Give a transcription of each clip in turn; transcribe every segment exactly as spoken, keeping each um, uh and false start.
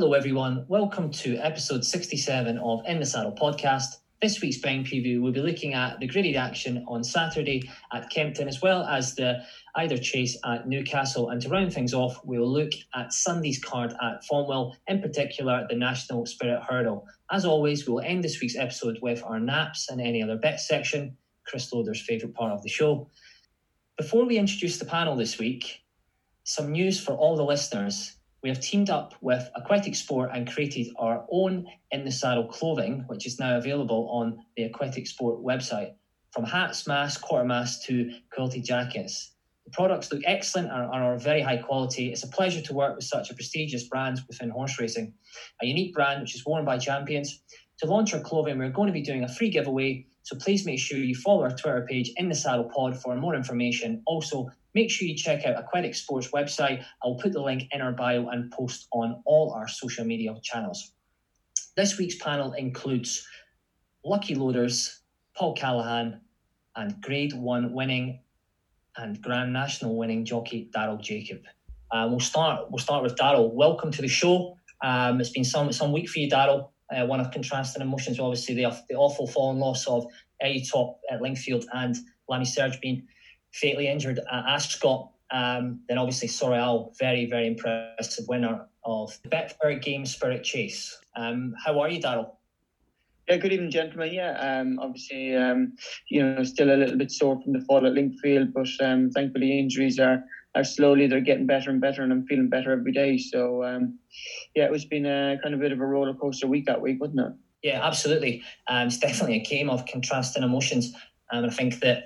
Hello everyone, welcome to episode sixty-seven of In the Saddle podcast. This week's Bang preview will be looking at the graded action on Saturday at Kempton as well as the either chase at Newcastle, and to round things off we'll look at Sunday's card at Fontwell, in particular the National Spirit Hurdle. As always, we'll end this week's episode with our naps and any other bet section, Chris Loder's favourite part of the show. Before we introduce the panel this week, some news for all the listeners. We have teamed up with Aquatic Sport and created our own In the Saddle clothing, which is now available on the Aquatic Sport website. From hats, masks, quarter masks to quilted jackets. The products look excellent and are very high quality. It's a pleasure to work with such a prestigious brand within horse racing. A unique brand which is worn by champions. To launch our clothing, we're going to be doing a free giveaway, so please make sure you follow our Twitter page, In the Saddle Pod, for more information. Also, make sure you check out Aquatic Sports website. I'll put the link in our bio and post on all our social media channels. This week's panel includes Lucky Loaders, Paul Callaghan, and Grade one winning and Grand National winning jockey Daryl Jacob. Uh, we'll start. We'll start with Daryl. Welcome to the show. Um, it's been some some week for you, Daryl. Uh, one of contrasting emotions, obviously the the awful fall and loss of Eddie Top at Lingfield and Lamy Serge being fatally injured at Ascot. Um, then obviously Sceau Royal, very, very impressive winner of the Betfair Game Spirit Chase. Um, how are you, Daryl? Yeah, good evening, gentlemen. Yeah, um, obviously, um, you know, still a little bit sore from the fall at Lingfield, but um, thankfully injuries are, are slowly, they're getting better and better, and I'm feeling better every day. So, um, yeah, it's been a kind of a bit of a roller coaster week that week, wasn't it? Yeah, absolutely. Um, it's definitely a game of contrasting emotions, um, and I think that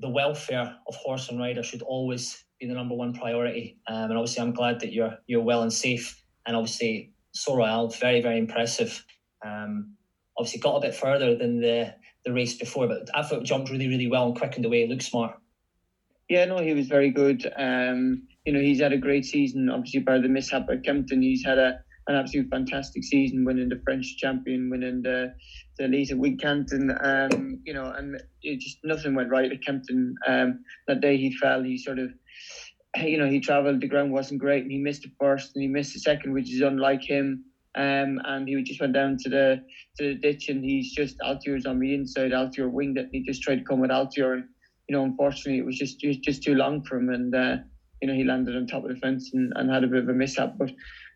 the welfare of horse and rider should always be the number one priority. Um, and obviously, I'm glad that you're you're well and safe. And obviously, Sceau Royal, very, very impressive. Um, obviously, got a bit further than the, the race before, but I thought it jumped really, really well and quickened away. It looked smart. Yeah, no, he was very good. Um, you know, he's had a great season. Obviously, by the mishap at Kempton, he's had a an absolute fantastic season, winning the French champion, winning the the elite at Wincanton, um, you know, and it just nothing went right at Kempton. Um, that day he fell, he sort of, you know, he travelled, the ground wasn't great, and he missed the first, and he missed the second, which is unlike him. Um, and he just went down to the to the ditch, and he's just Altior's on the inside, Altior winged it, and he just tried to come with Altior, and you know, unfortunately, it was just it was just too long for him, and uh, you know, he landed on top of the fence and, and had a bit of a mishap, but.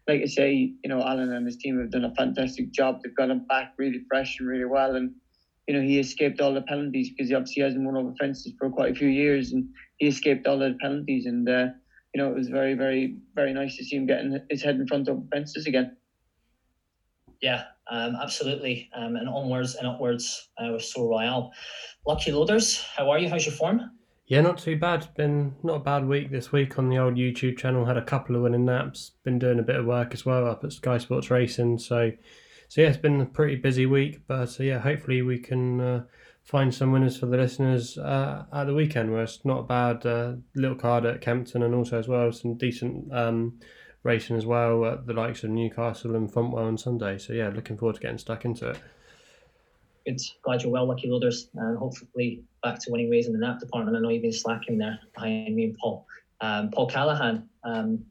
Like I say, you know, Alan and his team have done a fantastic job. They've got him back really fresh and really well. And, you know, he escaped all the penalties because he obviously hasn't won over fences for quite a few years. And he escaped all the penalties. And, uh, you know, it was very, very, very nice to see him getting his head in front of fences again. Yeah, um, absolutely. Um, and onwards and upwards uh, with Sceau Royal. Lucky Loaders, how are you? How's your form? Yeah, not too bad. Been not a bad week this week on the old YouTube channel. Had a couple of winning naps. Been doing a bit of work as well up at Sky Sports Racing. So, so yeah, it's been a pretty busy week. But uh, yeah, hopefully we can uh, find some winners for the listeners uh, at the weekend. Where it's not a bad uh, little card at Kempton, and also as well some decent um, racing as well at the likes of Newcastle and Fontwell on Sunday. So yeah, looking forward to getting stuck into it. Good. Glad you're well, Lucky Loaders, and hopefully back to winning ways in the nap department. I know you've been slacking there behind me and Paul. Um, Paul Callaghan, um,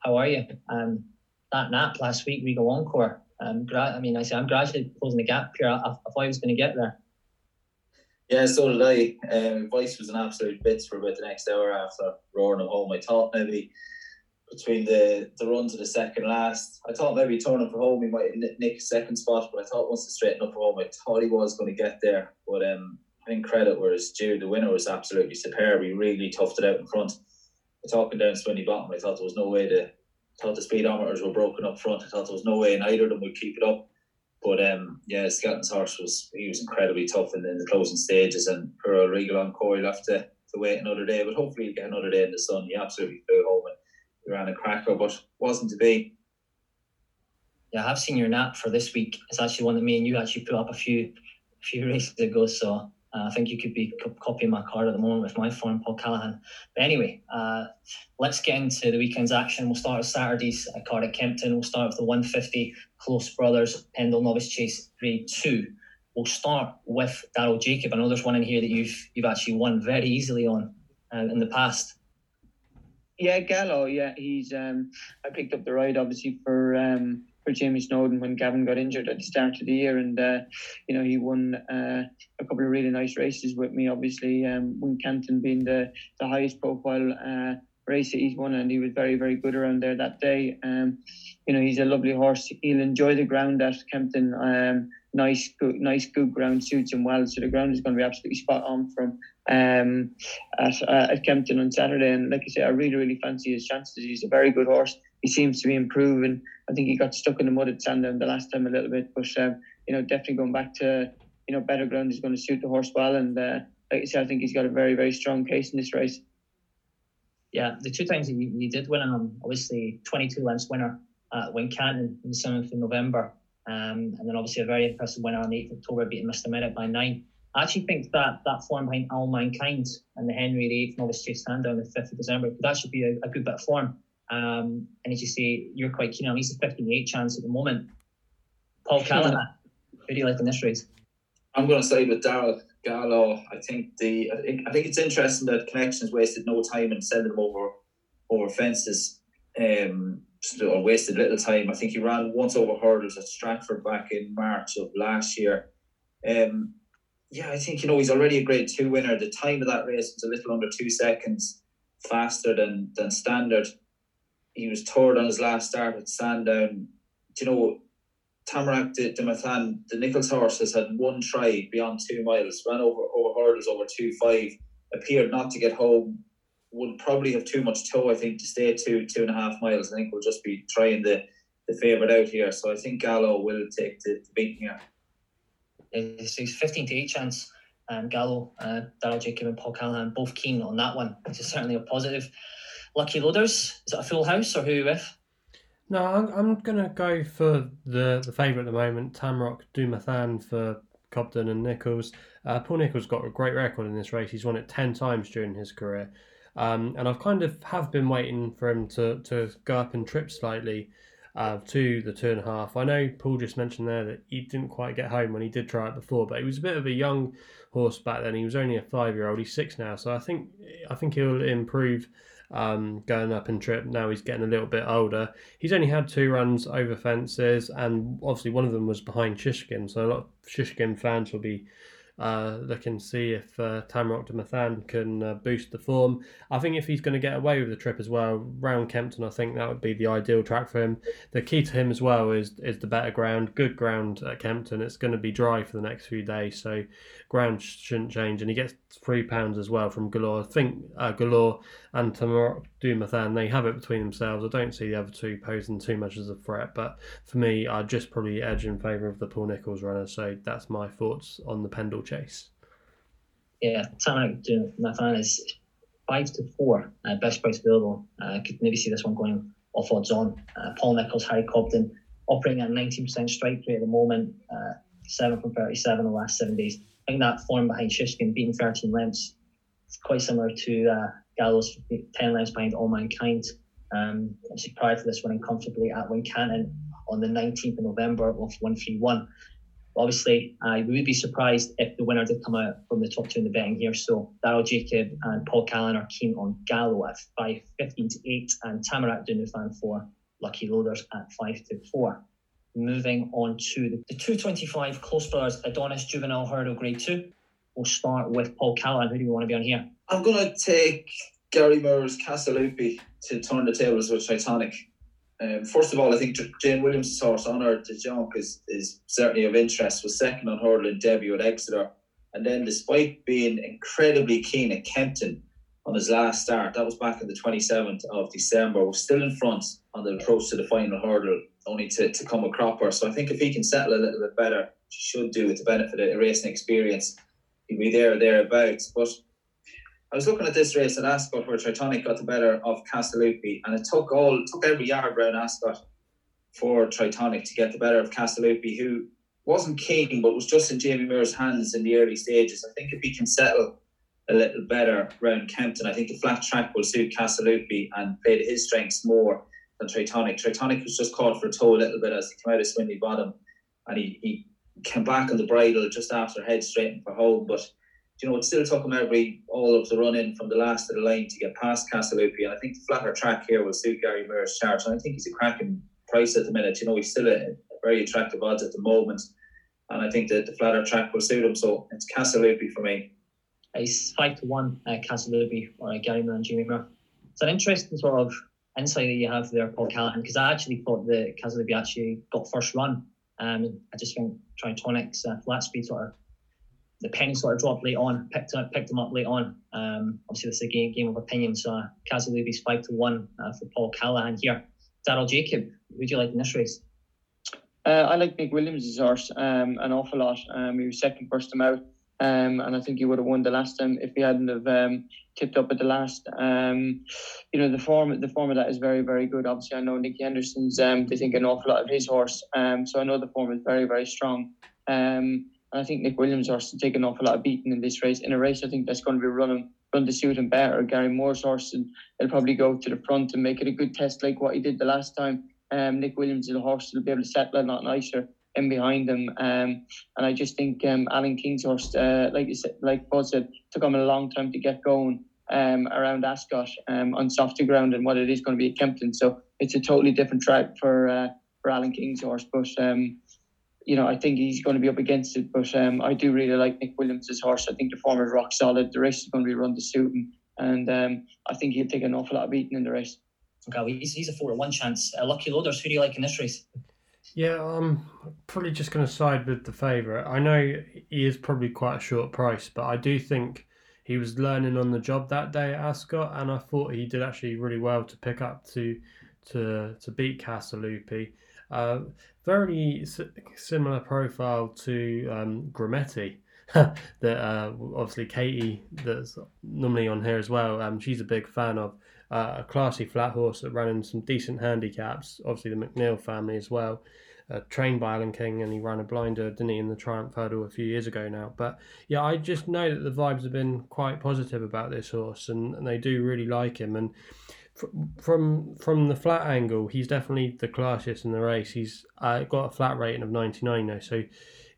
how are you? Um, that nap last week, Regal Encore. Um, gra- I mean, I say I'm gradually closing the gap here. I, I thought I was going to get there. Yeah, so did I. Um, voice was an absolute bits for about the next hour after roaring at home. I thought maybe between the, the run to the second last, I thought maybe turning for home he might nick his second spot, but I thought once he straightened up for home, I thought he was going to get there. But um, I think credit where it's due, the winner was absolutely superb. He really toughed it out in front. I talking down Swinny Bottom, I thought there was no way to, I thought the speedometers were broken up front. I thought there was no way in either of them would keep it up. But um, yeah, Scotland's horse was, he was incredibly tough in, in the closing stages, and poor Regal Encore, he'll have to, to wait another day, but hopefully he'll get another day in the sun. He absolutely flew home and he ran a cracker, but wasn't to be. Yeah, I've seen your nap for this week. It's actually one that me and you actually put up a few a few races ago, so uh, I think you could be co- copying my card at the moment with my form, Paul Callaghan. But anyway, uh, let's get into the weekend's action. We'll start with Saturday's card at Kempton. We'll start with the one fifty Close Brothers Pendle Novice Chase Grade two. We'll start with Daryl Jacob. I know there's one in here that you've you've actually won very easily on uh, in the past. Yeah, Gallo. Yeah, he's. Um, I picked up the ride obviously for um, for Jamie Snowden when Gavin got injured at the start of the year, and uh, you know he won uh, a couple of really nice races with me. Obviously, um, Wincanton being the the highest profile uh, race that he's won, and he was very very good around there that day. Um, you know he's a lovely horse. He'll enjoy the ground at Kempton. Um, nice, good, nice good ground suits him well. So the ground is going to be absolutely spot on from. Um, at, uh, at Kempton on Saturday, and like I say, I really really fancy his chances. He's a very good horse. He seems to be improving. I think he got stuck in the mud at Sandown the last time a little bit, but um, you know definitely going back to you know better ground is going to suit the horse well, and uh, like I say, I think he's got a very very strong case in this race. Yeah, the two times he, he did win, him obviously twenty-two lengths winner at Wincanton on the seventh of November, um, and then obviously a very impressive winner on the eighth of October beating Mister Merritt by nine. I actually think that that form behind All Mankind and the Henry the eighth and obviously Sandown on the fifth of December, that should be a, a good bit of form. Um, and as you say, you're quite keen on, he's a fifteen eight chance at the moment. Paul Callanan, who do you like in this race? I'm going to say with Daryl Gallo, I think the I think, I think it's interesting that Connections wasted no time in sending him over over fences, um, or wasted little time. I think he ran once over hurdles at Stratford back in March of last year. Um, Yeah, I think, you know, he's already a grade two winner. The time of that race was a little under two seconds faster than, than standard. He was third on his last start at Sandown. Do you know, Tamaroc du Mathan, the Nichols horse, has had one try beyond two miles, ran over, over hurdles over two five, appeared not to get home, would probably have too much toe, I think, to stay two, two and a half miles. I think we'll just be trying the, the favourite out here. So I think Gallo will take the, the beating here. It's fifteen to eight chance. Um, Gallo, uh, Daryl Jacob and Paul Callanan both keen on that one, which is certainly a positive. Lucky Loaders, is it a full house or who are you with? No, I'm, I'm going to go for the, the favourite at the moment, Tamaroc du Mathan for Cobden and Nichols. Uh, Paul Nichols got a great record in this race. He's won it ten times during his career. Um, and I've kind of have been waiting for him to, to go up and trip slightly. Uh, to the two and a half. I know Paul just mentioned there that he didn't quite get home when he did try it before, but he was a bit of a young horse back then. He was only a five-year-old. He's six now, so I think I think he'll improve um, going up and trip. Now he's getting a little bit older. He's only had two runs over fences, and obviously one of them was behind Shishkin, so a lot of Shishkin fans will be uh, looking to see if uh, Tamaroc du Mathan can uh, boost the form. I think if he's going to get away with the trip as well, round Kempton, I think that would be the ideal track for him. The key to him as well is is the better ground, good ground at Kempton. It's going to be dry for the next few days, so ground shouldn't change. And he gets three pounds as well from Galore. I think uh, Galore and Tamaroc du Mathan, they have it between themselves. I don't see the other two posing too much as a threat, but for me, I'd just probably edge in favour of the Paul Nichols runner. So that's my thoughts on the Pendle Chase. Yeah, Tamaroc du Mathan is five to four, uh, best price available. I uh, could maybe see this one going off odds on. Uh, Paul Nichols, Harry Cobden, operating at nineteen percent strike rate at the moment, uh, seven from thirty-seven the last seven days. I think that form behind Shishkin beating thirteen lengths is quite similar to uh, Gallo's ten lengths behind All Mankind. Um, obviously, prior to this, winning comfortably at Wincanton on the nineteenth of November of one three one. Obviously, I would be surprised if the winner did come out from the top two in the betting here. So Daryl Jacob and Paul Callanan are keen on Gallo at five fifteen to eight, and Tamaroc du Mathan for Lucky Loaders at five to four. Moving on to the two twenty-five Close Brothers Adonis Juvenile Hurdle Grade Two. We'll start with Paul Callanan. Who do you want to be on here? I'm going to take Gary Moore's Casalupi to turn the tables with Tritonic. Um, first of all, I think Jane Williams' horse, Honor de Jonque, is, is certainly of interest, was second on hurdle in debut at Exeter. And then despite being incredibly keen at Kempton on his last start, that was back on the twenty-seventh of December, was still in front on the approach to the final hurdle, only to, to come a cropper. So I think if he can settle a little bit better, she should do with the benefit of the racing experience. He'll be there or thereabouts. But I was looking at this race at Ascot where Tritonic got the better of Casalupi, and it took all it took every yard round Ascot for Tritonic to get the better of Casalupi, who wasn't keen but was just in Jamie Muir's hands in the early stages. I think if he can settle a little better round Kempton, I think the flat track will suit Casalupi and play to his strengths more than Tritonic. Tritonic was just caught for a toe a little bit as he came out of Swindley Bottom, and he, he came back on the bridle just after head straightened for home, but you know, it still took him every all of the run-in from the last of the line to get past Casalupi, and I think the flatter track here will suit Gary Muir's charge, and I think he's a cracking price at the minute. You know, he's still a, a very attractive odds at the moment, and I think that the flatter track will suit him, so it's Casalupi for me. He's five to one, uh, Casalupi or uh, Gary Muir and Jimmy Murph. It's an interesting sort of insight that you have there, Paul Callaghan, because I actually thought that Casalupi actually got first run. Um, I just think Tritonic's uh, flat speed sort of, the penny sort of dropped late on, picked up, picked him up late on. Um, obviously, this is a game, game of opinion, so uh, Casalupi's five to one uh, for Paul Callaghan here. Daryl Jacob, would you like in this race? Uh, I like Nick Williams' horse um, an awful lot. Um, he was second first time out, um, and I think he would have won the last time if he hadn't have um, tipped up at the last. Um, you know, the form the form of that is very, very good. Obviously, I know Nicky Henderson's, um, they think an awful lot of his horse, um, so I know the form is very, very strong. Um, and I think Nick Williams' horse has taken an awful lot of beating in this race. In a race, I think that's going to be running run to suit him better. Gary Moore's horse, and he'll probably go to the front and make it a good test like what he did the last time. Um, Nick Williams is a horse that'll be able to settle a lot nicer in behind him. Um, and I just think um, Alan King's horse, uh, like you said, like Bud said, took him a long time to get going um, around Ascot um, on softer ground and what it is going to be at Kempton. So it's a totally different track for uh, for Alan King's horse. But um, you know, I think he's going to be up against it. But um, I do really like Nick Williams' horse. I think the form is rock solid. The race is going to be run to suit him, and um, I think he'll take an awful lot of beating in the race. Okay, well, he's, he's a four to one chance. Uh, Lucky Loaders, who do you like in this race? Yeah, I'm probably just going to side with the favourite. I know he is probably quite a short price, but I do think he was learning on the job that day at Ascot, and I thought he did actually really well to pick up to to to beat Casalupi. Uh, very s- similar profile to um, Grametti. that uh, obviously Katie, that's normally on here as well, um, she's a big fan of. Uh, a classy flat horse that ran in some decent handicaps, obviously the McNeil family as well, uh, trained by Alan King, and he ran a blinder, didn't he, in the Triumph Hurdle a few years ago now. But yeah, I just know that the vibes have been quite positive about this horse, and, and they do really like him. And fr- from from the flat angle, he's definitely the classiest in the race. He's uh, got a flat rating of ninety-nine now, so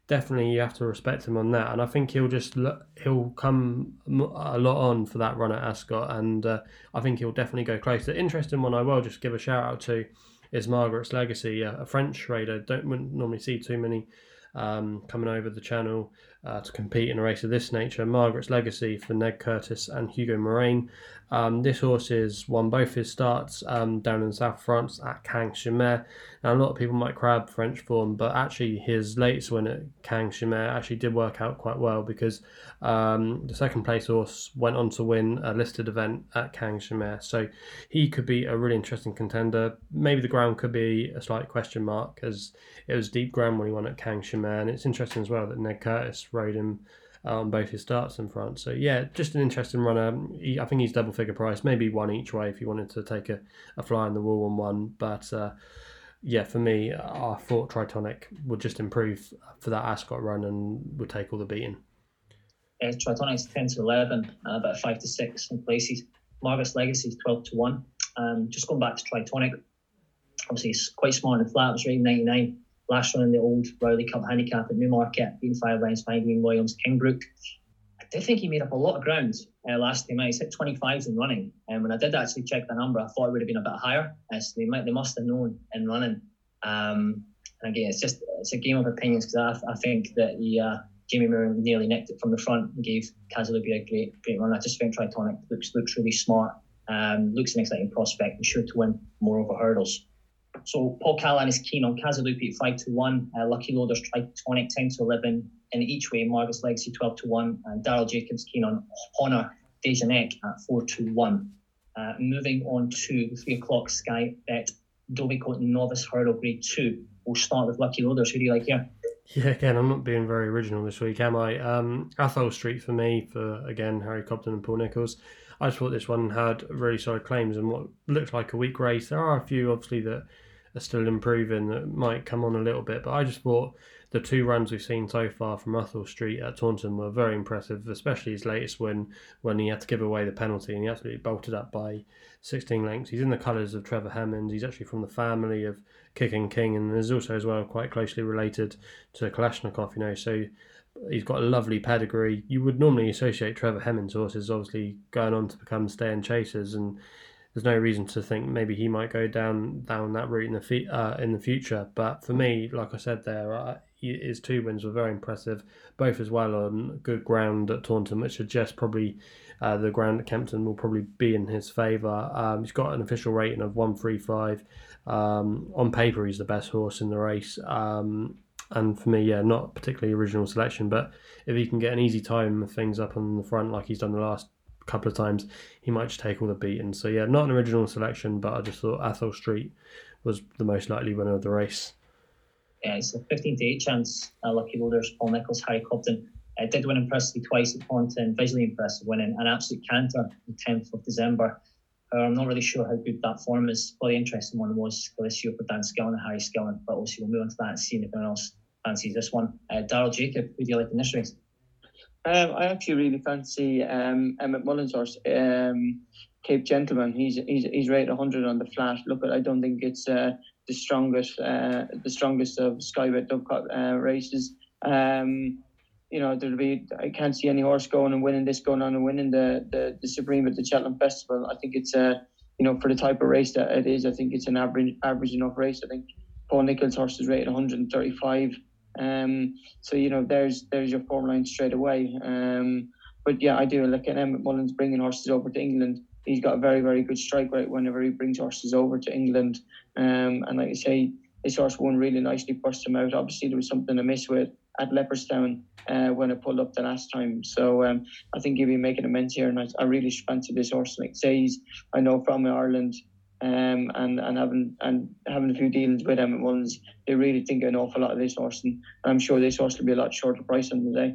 definitely you have to respect him on that, and I think he'll just he'll come a lot on for that run at Ascot, and uh, I think he'll definitely go close. The interesting one I will just give a shout out to is Margaret's Legacy, a French trader. Don't normally see too many um, coming over the channel uh, to compete in a race of this nature. Margaret's Legacy for Ned Curtis and Hugo Moraine. Um, this horse has won both his starts um, down in South France at Cagnes-sur-Mer. Now, a lot of people might crab French form, but actually his latest win at Cagnes-sur-Mer actually did work out quite well, because um, the second place horse went on to win a listed event at Cagnes-sur-Mer. So he could be a really interesting contender. Maybe the ground could be a slight question mark, as it was deep ground when he won at Cagnes-sur-Mer, and it's interesting as well that Ned Curtis rode him on both his starts in France. So yeah, just an interesting runner. He, I think he's double figure price, maybe one each way if you wanted to take a, a fly on the wall on one. But uh, yeah, for me, I thought Tritonic would just improve for that Ascot run and would take all the beating. Yeah, Tritonic's ten to eleven, uh, about five to six in places. Margaret's Legacy's twelve to one. Um, just going back to Tritonic, obviously he's quite smart in the flat, it was rating ninety-nine. Last run in the old Rowley Cup handicap at Newmarket, being five lengths behind Ian Williams, Kingbrook. I did think he made up a lot of ground uh, last time out. He's hit twenty-fives in running. And um, when I did actually check the number, I thought it would have been a bit higher. Uh, so they might, they must have known in running. Um, and again, it's just it's a game of opinions, because I, I think that the, uh, Jamie Moore nearly nicked it from the front and gave Casalupi a great great run. I just think Tritonic looks looks really smart, um, looks an exciting prospect, and sure to win more over hurdles. So Paul Callaghan is keen on Casalupi at five to one, uh, Lucky Loaders Tritonic ten to eleven in each way, Margaret's Legacy twelve to one, and Daryl Jacobs keen on Honor Dejanek at four to one. Uh, moving on to the three o'clock Sky Bet Dovecote Novice Hurdle Grade two. We'll start with Lucky Loaders. Who do you like here? Yeah, again, I'm not being very original this week, am I? Um, Athol Street for me, for, again, Harry Cobden and Paul Nichols. I just thought this one had really solid claims and what looked like a weak race. There are a few, obviously, that are still improving that might come on a little bit, but I just thought the two runs we've seen so far from Athol Street at Taunton were very impressive, especially his latest win when he had to give away the penalty and he absolutely bolted up by sixteen lengths. He's in the colours of Trevor Hammond. He's actually from the family of Kicking King and is also as well quite closely related to Kalashnikov, you know, so he's got a lovely pedigree. You would normally associate Trevor Hammond's horses obviously going on to become staying chasers, and there's no reason to think maybe he might go down down that route in the fe- uh, in the future. But for me, like I said there, uh, his two wins were very impressive, both as well on good ground at Taunton, which suggests probably uh, the ground at Kempton will probably be in his favour. Um, he's got an official rating of one three five. Um, on paper, he's the best horse in the race. Um, And for me, yeah, not particularly original selection, but if he can get an easy time of things up on the front like he's done the last couple of times, he might just take all the beating. So yeah, not an original selection, but I just thought Athol Street was the most likely winner of the race. Yeah, it's a fifteen to eight chance. Uh, lucky Loaders, Paul Nichols, Harry Cobden. It did win impressively twice at Taunton, visually impressive winning, an absolute canter on the tenth of December. Uh, I'm not really sure how good that form is. Probably the interesting one was Calissio for Dan Skillen and Harry Skillen, but obviously we'll move on to that and see if anyone else fancies this one. Uh, Daryl Jacob, who do you like in this race? Um, I actually really fancy um, Emmett Mullins' horse, um, Cape Gentleman. He's he's he's rated one hundred on the flat. Look, I don't think it's uh, the strongest uh, the strongest of Skyway Dovecot uh, races. Um, You know, there'll be. I can't see any horse going and winning this, going on and winning the the, the Supreme at the Cheltenham Festival. I think it's a, you know, for the type of race that it is, I think it's an average average enough race. I think Paul Nichols' horse is rated one hundred thirty-five. Um, so you know, there's there's your form line straight away. Um, but yeah, I do like at Emmett Mullins bringing horses over to England. He's got a very very good strike rate whenever he brings horses over to England. Um, and like I say, this horse won really nicely, first time out. Obviously, there was something amiss with at Leopardstown uh, when it pulled up the last time. So um, I think he'll be making amends here, and I, I really fancy this horse. Like say, he's, I know from Ireland um, and, and having and having a few dealings with Emmett Mullins, they really think an awful lot of this horse, and I'm sure this horse will be a lot shorter price on the day.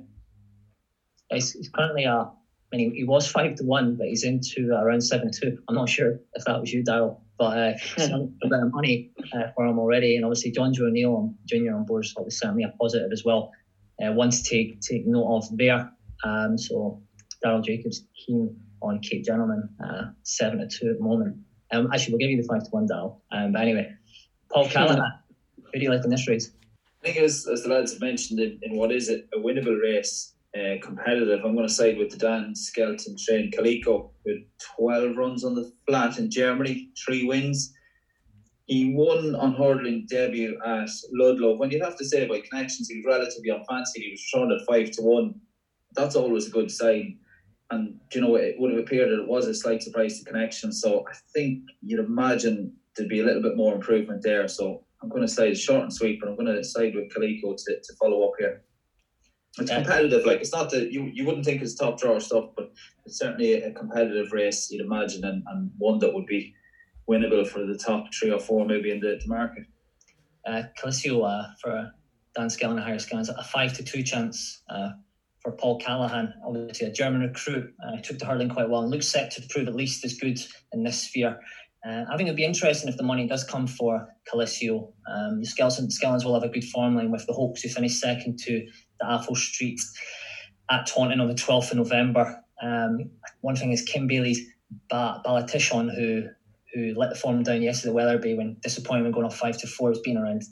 It's, it's currently, a, I mean, he, he was five to one, but he's into around seven to two. I'm not sure if that was you, Daryl, but uh, some, a bit of money uh, for him already. And obviously John Joe O'Neill Junior on board is obviously certainly a positive as well. Uh, one to take, take note of there. Um, so Daryl Jacobs keen on Cape Gentleman, uh, seven to two at the moment. Um, actually, we'll give you the five to one, Daryl. Um, but anyway, Paul Callaghan, who do you like in this race? I think as, as the lads have mentioned, in, in what is it, a winnable race, uh, competitive, I'm going to side with the Dan Skelton train Calico with twelve runs on the flat in Germany, three wins. He won on hurdling debut at Ludlow. When you'd have to say by connections, he was relatively unfancied. He was drawn at five to one. That's always a good sign. And you know, it would have appeared that it was a slight surprise to connections. So I think you'd imagine there'd be a little bit more improvement there. So I'm going to side short and sweet, but I'm going to side with Calico to, to follow up here. It's competitive, like it's not that you, you wouldn't think it's top drawer stuff, but it's certainly a competitive race, you'd imagine, and, and one that would be winnable for the top three or four maybe in the, the market. Uh, Calissio uh, for Dan Skellin and Harry Skellin, a five to two chance uh, for Paul Callaghan, obviously a German recruit, uh, took to hurling quite well and looks set to prove at least as good in this sphere. Uh, I think it'll be interesting if the money does come for Calissio. Um, the Skellins will have a good form line with the Hawks, who finished second to the Athol Street at Taunton on the twelfth of November. Um, one thing is Kim Bailey's ba- Balatichon, who who let the form down yesterday, Wetherby, when disappointment going off five to four, has been around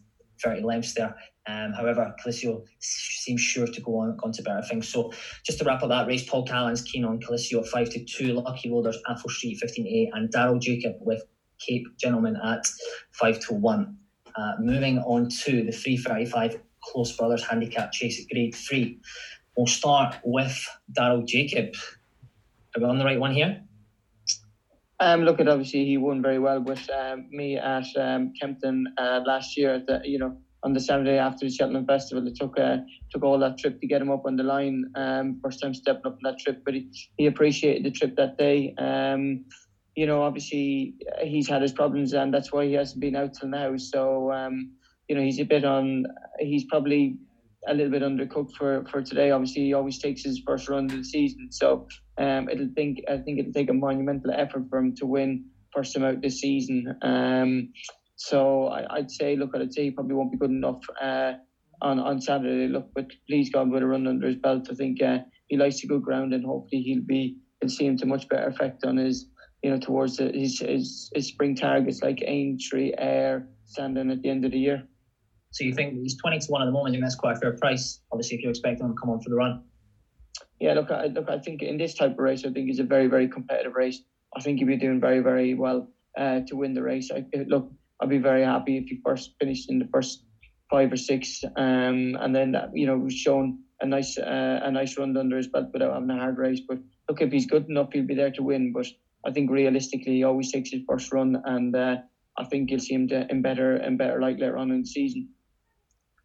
thirty lengths there. Um, however, Calissio seems sure to go on, on to better things. So just to wrap up that race, Paul Callaghan's keen on Calissio at five to two, Lucky Loaders, Athol Street fifteen to eight, and Daryl Jacob with Cape Gentleman at five to one. Uh, moving on to the three thirty-five Close Brothers Handicap Chase at Grade Three. We'll start with Daryl Jacob. Are we on the right one here? Um, look, at obviously he won very well with um, me at um, Kempton uh, last year. At the, you know, on the Saturday after the Cheltenham Festival, it took uh, took all that trip to get him up on the line. Um, first time stepping up on that trip, but he, he appreciated the trip that day. Um, you know, obviously he's had his problems, and that's why he hasn't been out till now. So um, you know, he's a bit on. He's probably a little bit undercooked for, for today. Obviously, he always takes his first run of the season, so um, it'll think I think it'll take a monumental effort for him to win first time out this season. Um, so I, I'd say, look, I'd say he probably won't be good enough uh, on, on Saturday. Look, but please God, with a run under his belt, I think uh, he likes to go ground, and hopefully he'll be he'll see him to much better effect on his, you know, towards the, his, his his spring targets like Aintree, Ayr, Sandown at the end of the year. So you think he's twenty to one at the moment, and that's quite a fair price, obviously, if you expect him to come on for the run. Yeah, look, I, look, I think in this type of race, I think it's a very, very competitive race. I think he'll be doing very, very well uh, to win the race. I, look, I'd be very happy if he first finished in the first five or six, um, and then that, you know, shown a nice, uh, a nice run under his belt without having a hard race. But look, if he's good enough, he'll be there to win. But I think realistically, he always takes his first run, and uh, I think you'll see him to, in better and better like later on in the season.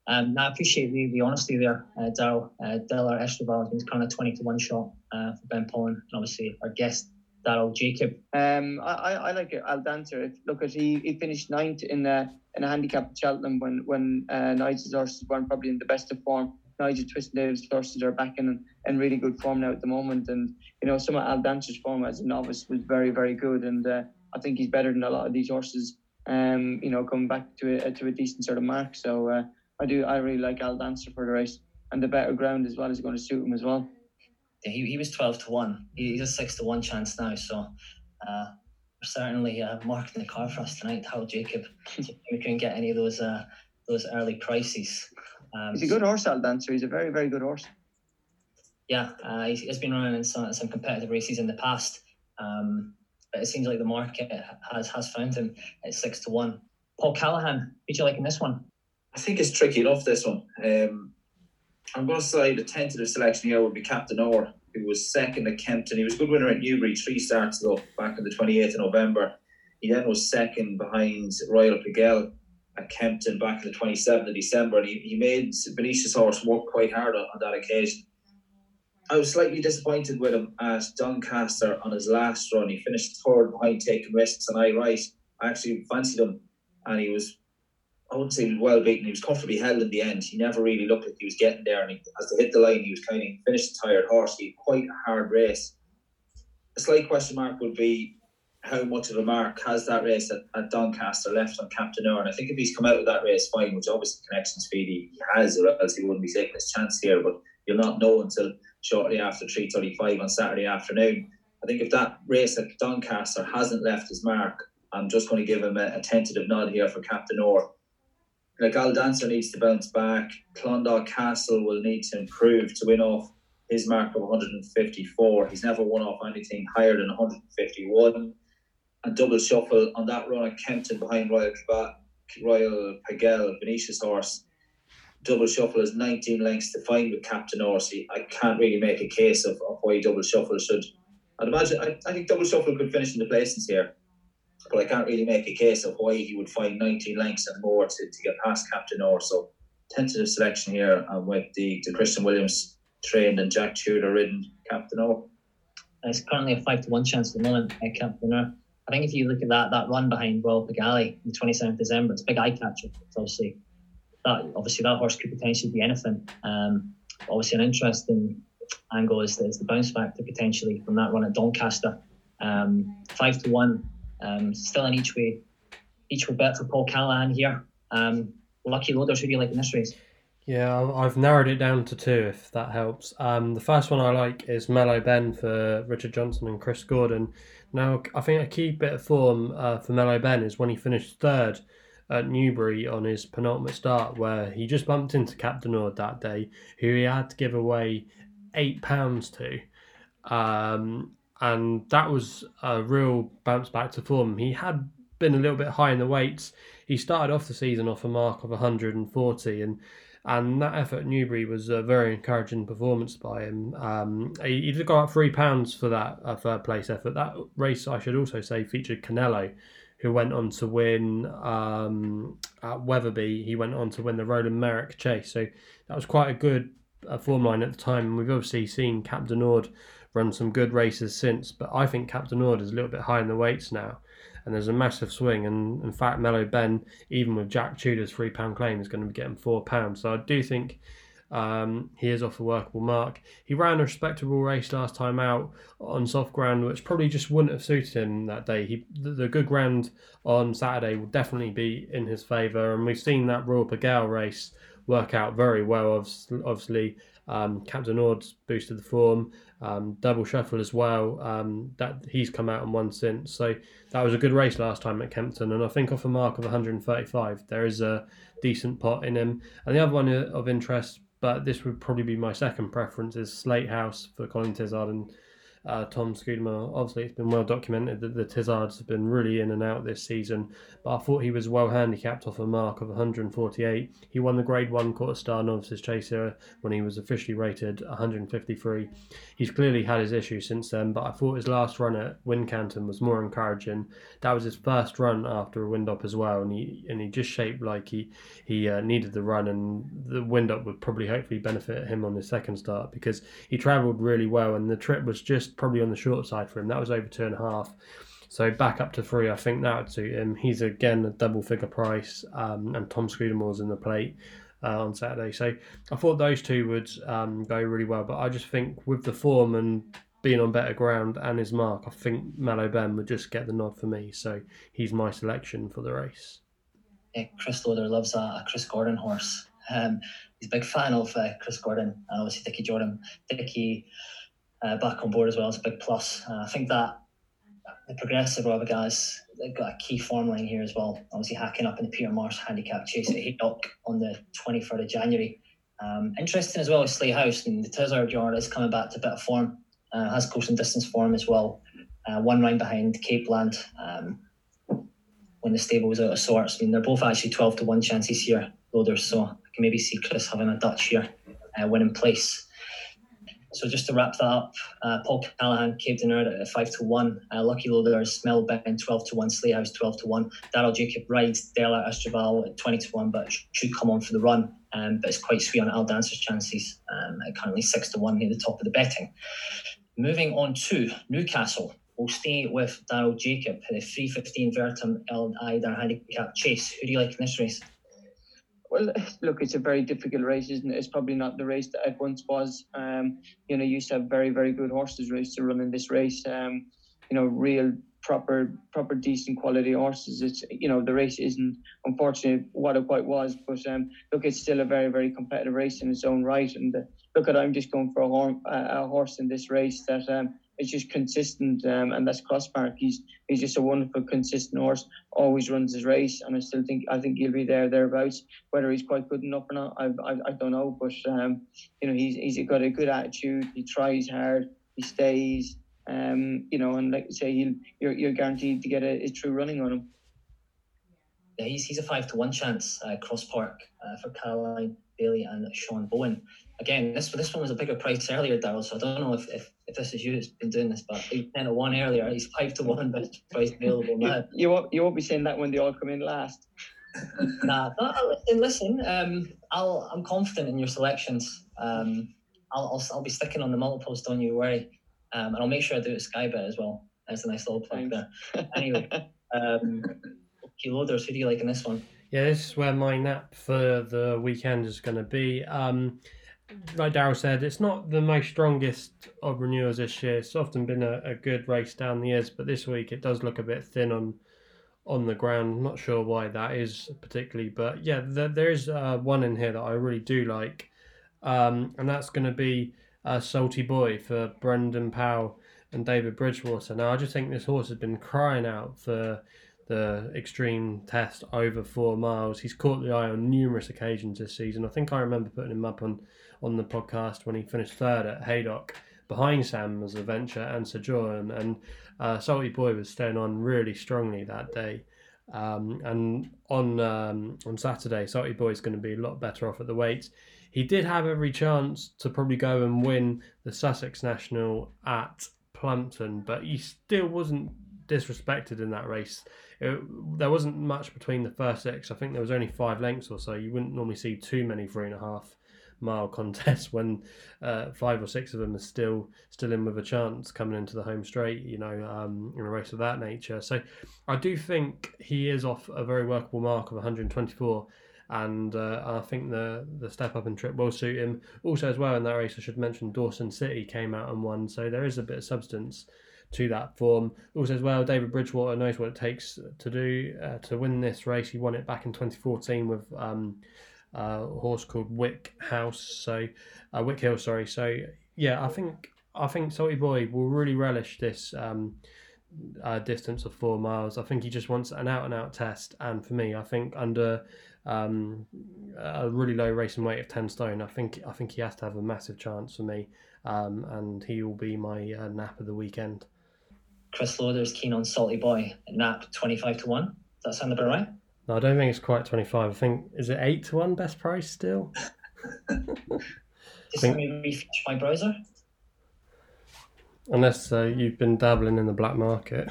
Um, I appreciate the, the honesty there, uh, Daryl. Uh, Daryl Estroval is kind of twenty to one shot uh, for Ben Pollen, and obviously our guest, Daryl Jacob. Um, I, I like it, Al Dancer. Look, at he, he finished ninth in a, in a handicap at Cheltenham when, when uh, Nigel's horses weren't probably in the best of form. Nigel Twistendale's horses are back in, in really good form now at the moment. And, you know, some of Al Dancer's form as a novice was very, very good. And uh, I think he's better than a lot of these horses, um, you know, coming back to a, to a decent sort of mark. So, uh, I do. I really like Al Dancer for the race, and the better ground as well is going to suit him as well. Yeah, he he was twelve to one. He's a six to one chance now. So, uh, certainly uh, marking the card for us tonight, Hal Jacob. We couldn't get any of those uh, those early prices. Um, he's a good horse, Al Dancer. He's a very very good horse. Yeah, uh, he's, he's been running in some some competitive races in the past, um, but it seems like the market has has found him at six to one. Paul Callaghan, who'd you like in this one? I think it's tricky enough, this one. Um, I'm going to say the tentative selection here would be Captain Orr, who was second at Kempton. He was a good winner at Newbury, three starts though, back on the twenty-eighth of November. He then was second behind Royal Pagel at Kempton back on the twenty-seventh of December. And he, he made Benicia's horse work quite hard on, on that occasion. I was slightly disappointed with him at Doncaster on his last run. He finished third behind Taking Risks and I Right. I actually fancied him, and he was... I wouldn't say he was well beaten. He was comfortably held in the end. He never really looked like he was getting there. And he, as they hit the line, he was kind of finished a tired horse. He had quite a hard race. A slight question mark would be how much of a mark has that race at, at Doncaster left on Captain Orr. And I think if he's come out of that race fine, which obviously connections feed he has, or else he wouldn't be taking his chance here. But you'll not know until shortly after three thirty-five on Saturday afternoon. I think if that race at Doncaster hasn't left his mark, I'm just going to give him a, a tentative nod here for Captain Orr. Like Al Dancer needs to bounce back. Clondalk Castle will need to improve to win off his mark of one hundred fifty-four. He's never won off anything higher than one hundred fifty-one. And Double Shuffle on that run at Kempton behind Royal Royal Pagel, Benicia's horse. Double Shuffle is nineteen lengths to find with Captain Orr. I can't really make a case of, of why Double Shuffle should. I'd imagine. I, I think Double Shuffle could finish in the placings here, but I can't really make a case of why he would find nineteen lengths and more to, to get past Captain Orr. So tentative selection here um, with the, the Christian Williams trained and Jack Tudor ridden Captain Orr. It's currently a five to one chance at the moment, uh, Captain Orr. I think if you look at that that run behind Royal Pagel on the twenty-seventh of December, it's a big eye-catcher. It's obviously, that, obviously that horse could potentially be anything. Um, obviously an interesting angle is, is the bounce factor potentially from that run at Doncaster. Um, five to one. Um, still an each way, each way bet for Paul Callaghan here. Um, lucky loaders, who do you like in this race? Yeah, I've narrowed it down to two, if that helps. Um, the first one I like is Mellow Ben for Richard Johnson and Chris Gordon. Now, I think a key bit of form uh, for Mellow Ben is when he finished third at Newbury on his penultimate start, where he just bumped into Captain Orr that day, who he had to give away eight pounds to. Um, And that was a real bounce back to form. He had been a little bit high in the weights. He started off the season off a mark of one hundred forty, and and that effort at Newbury was a very encouraging performance by him. Um, he, he did go up three pounds for that uh, third place effort. That race, I should also say, featured Canelo, who went on to win um, at Wetherby. He went on to win the Roland Merrick Chase. So that was quite a good uh, form line at the time. And we've obviously seen Captain Orr run some good races since, but I think Captain Orr is a little bit high in the weights now, and there's a massive swing, and in fact Mellow Ben, even with Jack Tudor's three pound claim, is going to be getting four pounds, so I do think um, he is off a workable mark. He ran a respectable race last time out on soft ground, which probably just wouldn't have suited him that day. He, the good ground on Saturday will definitely be in his favour, and we've seen that Royal Pagel race work out very well. Obviously, um, Captain Ord's boosted the form. Um, double Shuffle as well. Um, that he's come out and won since. So that was a good race last time at Kempton, and I think off a mark of one hundred thirty-five, there is a decent pot in him. And the other one of interest, but this would probably be my second preference, is Slate House for Colin Tizard and uh, Tom Scudamore. Obviously, it's been well documented that the Tizards have been really in and out this season, but I thought he was well handicapped off a mark of one hundred forty-eight. He won the Grade One Quarter Star Novices Chaser when he was officially rated one hundred fifty-three. He's clearly had his issues since then, but I thought his last run at Wincanton was more encouraging. That was his first run after a wind-up as well, and he and he just shaped like he he uh, needed the run, and the wind-up would probably hopefully benefit him on his second start because he travelled really well, and the trip was just probably on the short side for him. That was over two and a half, so back up to three. I think that would suit him. He's again a double figure price, um, and Tom Scudamore's in the plate uh, on Saturday, so I thought those two would um, go really well. But I just think with the form and being on better ground and his mark, I think Mallow Ben would just get the nod for me, so he's my selection for the race. Yeah, Chris Loader loves a, a Chris Gordon horse. Um, he's a big fan of uh, Chris Gordon, and obviously Dickie Jordan. Dickie Uh, back on board as well is a big plus. Uh, I think that the progressive Robert guys, they've got a key form line here as well. Obviously hacking up in the Peter Marsh handicap chase at Haydock on the twenty-third of January. Um, interesting as well is Slay House, and the Tizard Yard is coming back to a bit of form. Uh, has coast and distance form as well. Uh, one round behind Capeland um, when the stable was out of sorts. I mean, they're both actually twelve to one chances here, Loaders, so I can maybe see Chris having a Dutch here, uh, winning place. So just to wrap that up, uh, Paul Callaghan, Captain Orr at five to one. Uh, Lucky Loaders, Mel Ben, twelve to one. Slay House, twelve to one. Daryl Jacob rides Della Astroval at twenty to one, but should come on for the run. Um, but it's quite sweet on Al Dancer's chances. Um, currently six to one near the top of the betting. Moving on to Newcastle. We'll stay with Daryl Jacob, the three fifteen Vertum El Eider handicap chase. Who do you like in this race? Well, look, it's a very difficult race, isn't it? It's probably not the race that it once was. Um, you know, you used to have very, very good horses race to run in this race. Um, you know, real, proper, proper, decent quality horses. It's, you know, the race isn't, unfortunately, what it quite was. But um, look, it's still a very, very competitive race in its own right. And uh, look, at I'm just going for a, horn, a horse in this race that um, is just consistent, um, and that's Crossmark. He's he's just a wonderful, consistent horse. Always runs his race, and I still think I think he'll be there thereabouts. Whether he's quite good enough or not, I I, I don't know. But um, you know, he's he's got a good attitude. He tries hard. He stays. Um, you know, and like I say, he'll you're you're guaranteed to get a, a true running on him. Yeah, he's he's a five to one chance. Uh, Cross Park uh, for Caroline Bailey and Sean Bowen. Again, this this one was a bigger price earlier, Daryl, so I don't know if, if, if this is you that's been doing this, but he ten to one earlier, he's five to one, but it's price available now. You, you won't you won't be saying that when they all come in last. nah, no, listen, um, I'll I'm confident in your selections. Um, I'll I'll, I'll be sticking on the multiples, don't you worry, um, and I'll make sure I do it Skybet as well. That's a nice little plug there. Anyway, um, okay, Loaders, who do you like in this one? Yeah, this is where my nap for the weekend is going to be. Um. Like Daryl said, it's not the most strongest of renewals this year. It's often been a, a good race down the years, but this week it does look a bit thin on on the ground. I'm not sure why that is particularly, but yeah, there, there is uh, one in here that I really do like, um, and that's going to be uh, Salty Boy for Brendan Powell and David Bridgewater. Now, I just think this horse has been crying out for the extreme test over four miles. He's caught the eye on numerous occasions this season. I think I remember putting him up on, on the podcast when he finished third at Haydock behind Sam's Adventure and Sir Jordan, and uh, Salty Boy was staying on really strongly that day. Um, and on um, on Saturday, Salty Boy's going to be a lot better off at the weights. He did have every chance to probably go and win the Sussex National at Plumpton, but he still wasn't disrespected in that race. It, there wasn't much between the first six. I think there was only five lengths or so. You wouldn't normally see too many three and a half mile contests when uh, five or six of them are still still in with a chance coming into the home straight, you know, um, in a race of that nature. So I do think he is off a very workable mark of one hundred twenty-four, and uh, I think the the step up and trip will suit him. Also as well in that race, I should mention Dawson City came out and won, so there is a bit of substance to that form. Also as well, David Bridgewater knows what it takes to do uh, to win this race. He won it back in twenty fourteen with um, uh, horse called Wick House, so uh, Wick Hill, sorry. So yeah, I think I think Salty Boy will really relish this um, uh, distance of four miles. I think he just wants an out and out test, and for me, I think under um, a really low racing weight of ten stone, I think I think he has to have a massive chance for me, um, and he will be my uh, nap of the weekend. Chris Loader's keen on Salty Boy at nap twenty-five to one. Does that sound about right? No, I don't think it's quite twenty-five. I think, is it eight to one best price still? Just let me refresh my browser. Unless uh, you've been dabbling in the black market.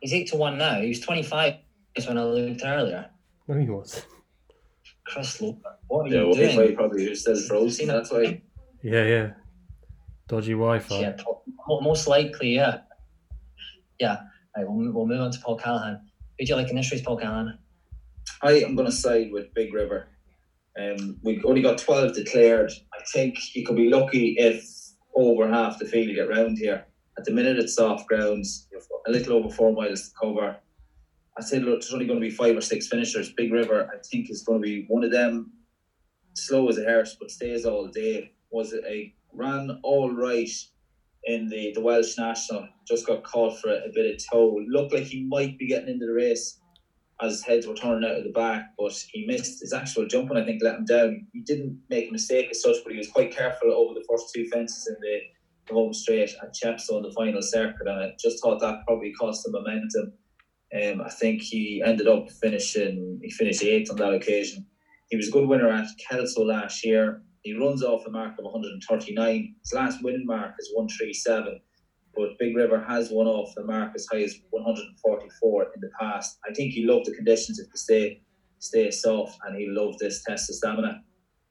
He's eight to one now. He was twenty-five when I looked earlier. No, he was. Chris Loader, what are yeah, you well, doing? Yeah, Wi-Fi probably used his roads, that's why. Yeah, yeah. Dodgy Wi-Fi. Yeah, most likely, yeah. Yeah, right, we'll, we'll move on to Paul Callaghan. Who do you like in this race, Paul Callaghan? I am going to side with Big River. Um, we've only got twelve declared. I think you could be lucky if over half the field get round here. At the minute, it's soft grounds, a little over four miles to cover. I said, look, there's only going to be five or six finishers. Big River, I think, is going to be one of them. Slow as a hearse, but stays all day. Was it a ran all right in the, the Welsh National, just got caught for a, a bit of toe. Looked like he might be getting into the race as his heads were turning out of the back, but he missed his actual jump and I think let him down. He didn't make a mistake as such, but he was quite careful over the first two fences in the, the home straight at Chepstow in the final circuit, and I just thought that probably cost him momentum. Um, I think he ended up finishing, he finished eighth on that occasion. He was a good winner at Kelso last year. He runs off a mark of one hundred thirty-nine. His last winning mark is one thirty-seven. But Big River has won off the mark as high as one hundred forty-four in the past. I think he loved the conditions if they stay, stay soft, and he loved this test of stamina.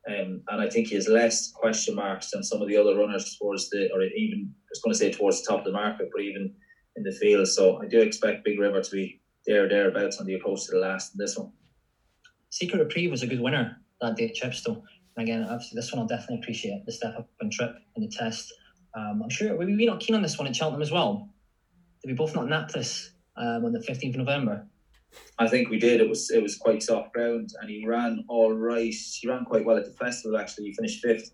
Um, and I think he has less question marks than some of the other runners towards the, or even, I was going to say towards the top of the market, but even in the field. So I do expect Big River to be there or thereabouts on the approach to the last in this one. Secret Reprieve was a good winner that day at Chepstow. Again, obviously, this one I'll definitely appreciate, the step up and trip and the test. Um, I'm sure, were we not keen on this one at Cheltenham as well? Did we both not nap this um, on the fifteenth of November? I think we did. It was it was quite soft ground, and he ran all right. He ran quite well at the festival, actually. He finished fifth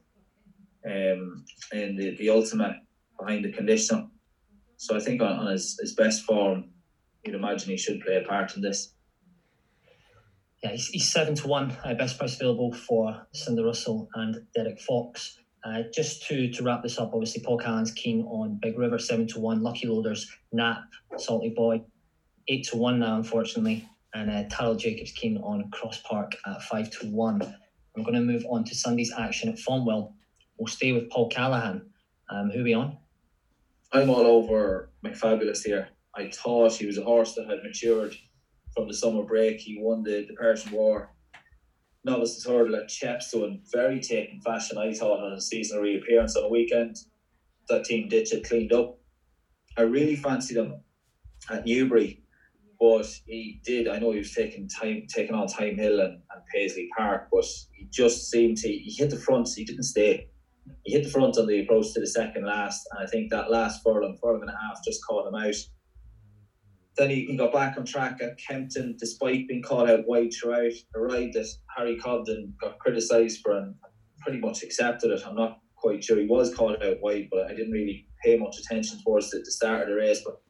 um, in the, the ultimate behind the conditional. So I think on, on his, his best form, you'd imagine he should play a part in this. Yeah, he's, he's seven to one. Uh, best price available for Cinder Russell and Derek Fox. Uh, just to, to wrap this up, obviously Paul Callaghan's keen on Big River seven to one. Lucky Loaders, Nap, Salty Boy, eight to one now, unfortunately. And uh, Daryl Jacob's keen on Cross Park at five to one. I'm going to move on to Sunday's action at Fontwell. We'll stay with Paul Callaghan. Um, who are we on? I'm all over McFabulous here. I thought he was a horse that had matured from the summer break. He won the, the Persian War Novices Hurdle at Chepstow in very taken fashion, I thought, on a seasonal reappearance on a weekend. That team ditch had cleaned up. I really fancied him at Newbury, but he did, I know he was taking time taking on Time Hill and, and Paisley Park, but he just seemed to, he hit the front, he didn't stay. He hit the front on the approach to the second last, and I think that last furlong, furlong and a half just caught him out. Then he, he got back on track at Kempton, despite being caught out wide throughout. Arrived at Harry Cobden, got criticised for and pretty much accepted it. I'm not quite sure. He was caught out wide, but I didn't really pay much attention towards the, the start of the race. But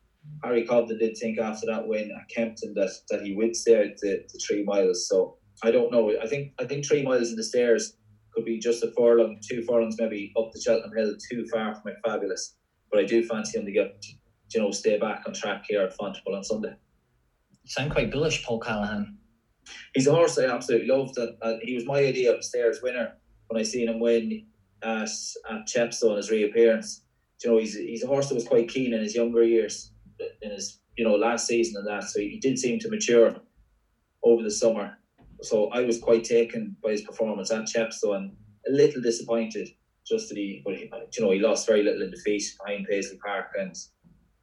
Harry Cobden did think after that win at Kempton that, that he would stay out the, the three miles. So I don't know. I think I think three miles in the stairs could be just a furlong, two furlongs maybe up the Cheltenham Hill, too far from it fabulous. But I do fancy him to get... you know, stay back on track here at Fontwell on Sunday. You sound quite bullish, Paul Callaghan. He's a horse I absolutely loved. And, and he was my idea of a stairs winner when I seen him win at, at Chepstow on his reappearance. You know, he's he's a horse that was quite keen in his younger years, in his, you know, last season and that. So he did seem to mature over the summer. So I was quite taken by his performance at Chepstow and a little disappointed just that he, but he, you know, he lost very little in defeat behind Paisley Park and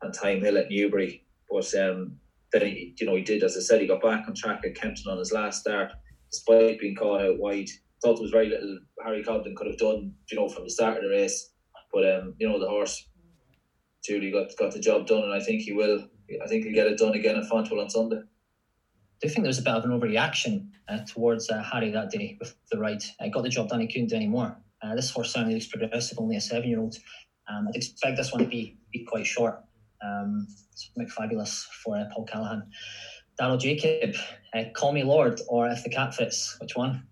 and Time Hill at Newbury, but um, then he, you know, he did, as I said, he got back on track at Kempton on his last start, despite being caught out wide. Thought there was very little Harry Cobden could have done, you know, from the start of the race, but um, you know, the horse Julie got got the job done, and I think he will. I think he'll get it done again at Fontwell on Sunday. do think there was a bit of an overreaction uh, towards uh, Harry that day with the ride. I got the job done, he couldn't do any more. Uh, this horse certainly looks progressive, only a seven-year-old. Um, I'd expect this one to be, be quite short. Um, it's McFabulous for uh, Paul Callaghan. Daryl Jacob, uh, Call Me Lord or If the Cat Fits, which one?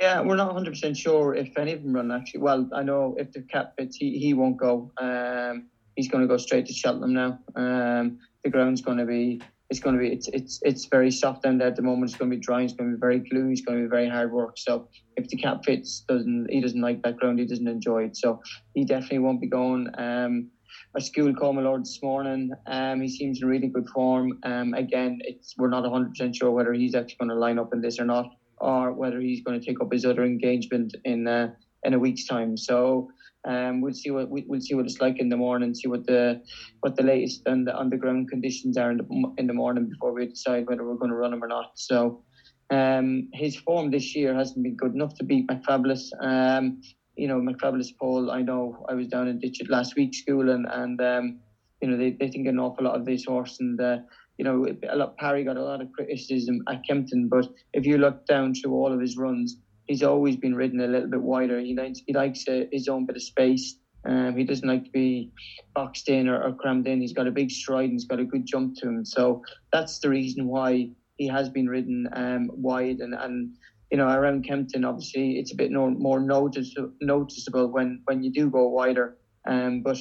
Yeah, we're not one hundred percent sure if any of them run, actually. Well, I know If the Cat Fits, he, he won't go. Um, he's going to go straight to Cheltenham now. Um, the ground's going to be... It's going to be it's it's it's very soft down there at the moment. It's going to be dry. It's going to be very gluey. It's going to be very hard work. So if the Cat Fits doesn't, he doesn't like that ground. He doesn't enjoy it. So he definitely won't be going. Um, our school called my lord this morning. Um, he seems in really good form. Um, again, it's we're not one hundred percent sure whether he's actually going to line up in this or not, or whether he's going to take up his other engagement in uh, in a week's time. So. Um, we'll see what we'll see what it's like in the morning. See what the what the latest and the underground conditions are in the in the morning before we decide whether we're going to run him or not. So, um, his form this year hasn't been good enough to beat McFabulous. Um, you know, McFabulous Paul. I know I was down in Ditchett last week school, and and um, you know they, they think an awful lot of this horse, and uh, you know a lot. Parry got a lot of criticism at Kempton, but if you look down through all of his runs. He's always been ridden a little bit wider. He likes he likes uh, his own bit of space. Um, he doesn't like to be boxed in or, or crammed in. He's got a big stride and he's got a good jump to him. So that's the reason why he has been ridden um, wide. And, and you know around Kempton, obviously, it's a bit no, more notice, noticeable when, when you do go wider. Um, but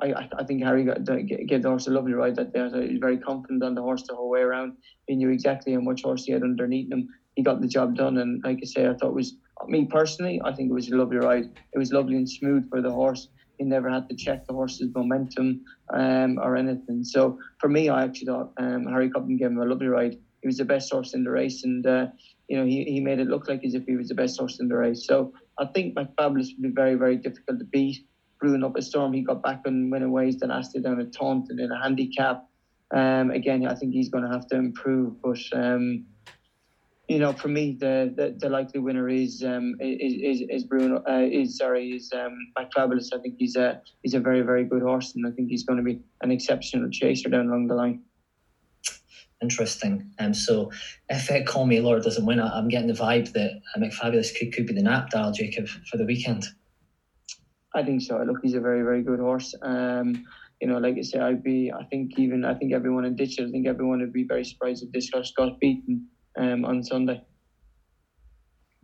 I, I think Harry got, gave the horse a lovely ride that day. So he was very confident on the horse the whole way around. He knew exactly how much horse he had underneath him. He got the job done, and like I say, I thought it was, me personally, I think it was a lovely ride. It was lovely and smooth for the horse. He never had to check the horse's momentum um, or anything. So for me, I actually thought um, Harry Cobden gave him a lovely ride. He was the best horse in the race, and uh, you know he, he made it look like as if he was the best horse in the race. So I think McFabulous would be very, very difficult to beat. Brewing up a storm, he got back and went away. He's then asked it down at Taunton in a handicap. Um, again, I think he's going to have to improve, but... Um, You know, for me, the, the, the likely winner is um is is, is Bruno uh, is sorry is um McFabulous. I think he's a he's a very very good horse, and I think he's going to be an exceptional chaser down along the line. Interesting. Um, so if uh, Call Me Lord doesn't win, I, I'm getting the vibe that uh, McFabulous could could be the nap, Daryl Jacob, for the weekend. I think so. Look, he's a very very good horse. Um. You know, like I say, I'd be. I think even I think everyone in Ditchett, I think everyone would be very surprised if this horse got beaten. Um, on Sunday.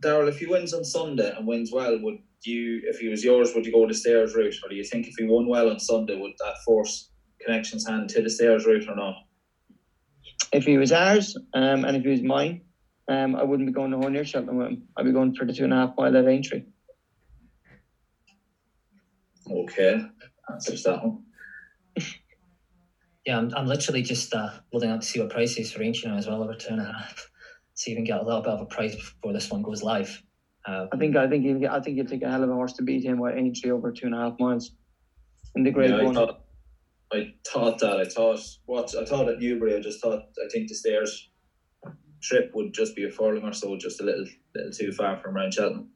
Daryl, if he wins on Sunday and wins well, would you, if he was yours, would you go the stairs route? Or do you think if he won well on Sunday, would that force Connections hand to the stairs route or not? If he was ours um, and if he was mine, um, I wouldn't be going to Hornier Cheltenham with him. I'd be going for the two and a half mile at Aintree. Okay, answers that one. Yeah, I'm, I'm literally just uh, building up to see what price is for Aintree now as well, over two and a half. So you can get a little bit of a price before this one goes live. Uh, I think I think you'll I think you'll take a hell of a horse to beat him with Aintree over two and a half miles in the grade yeah, one. I thought, I thought that. I thought what I thought at Newbury. I just thought I think the stairs trip would just be a furlong or so, just a little little too far from around Cheltenham.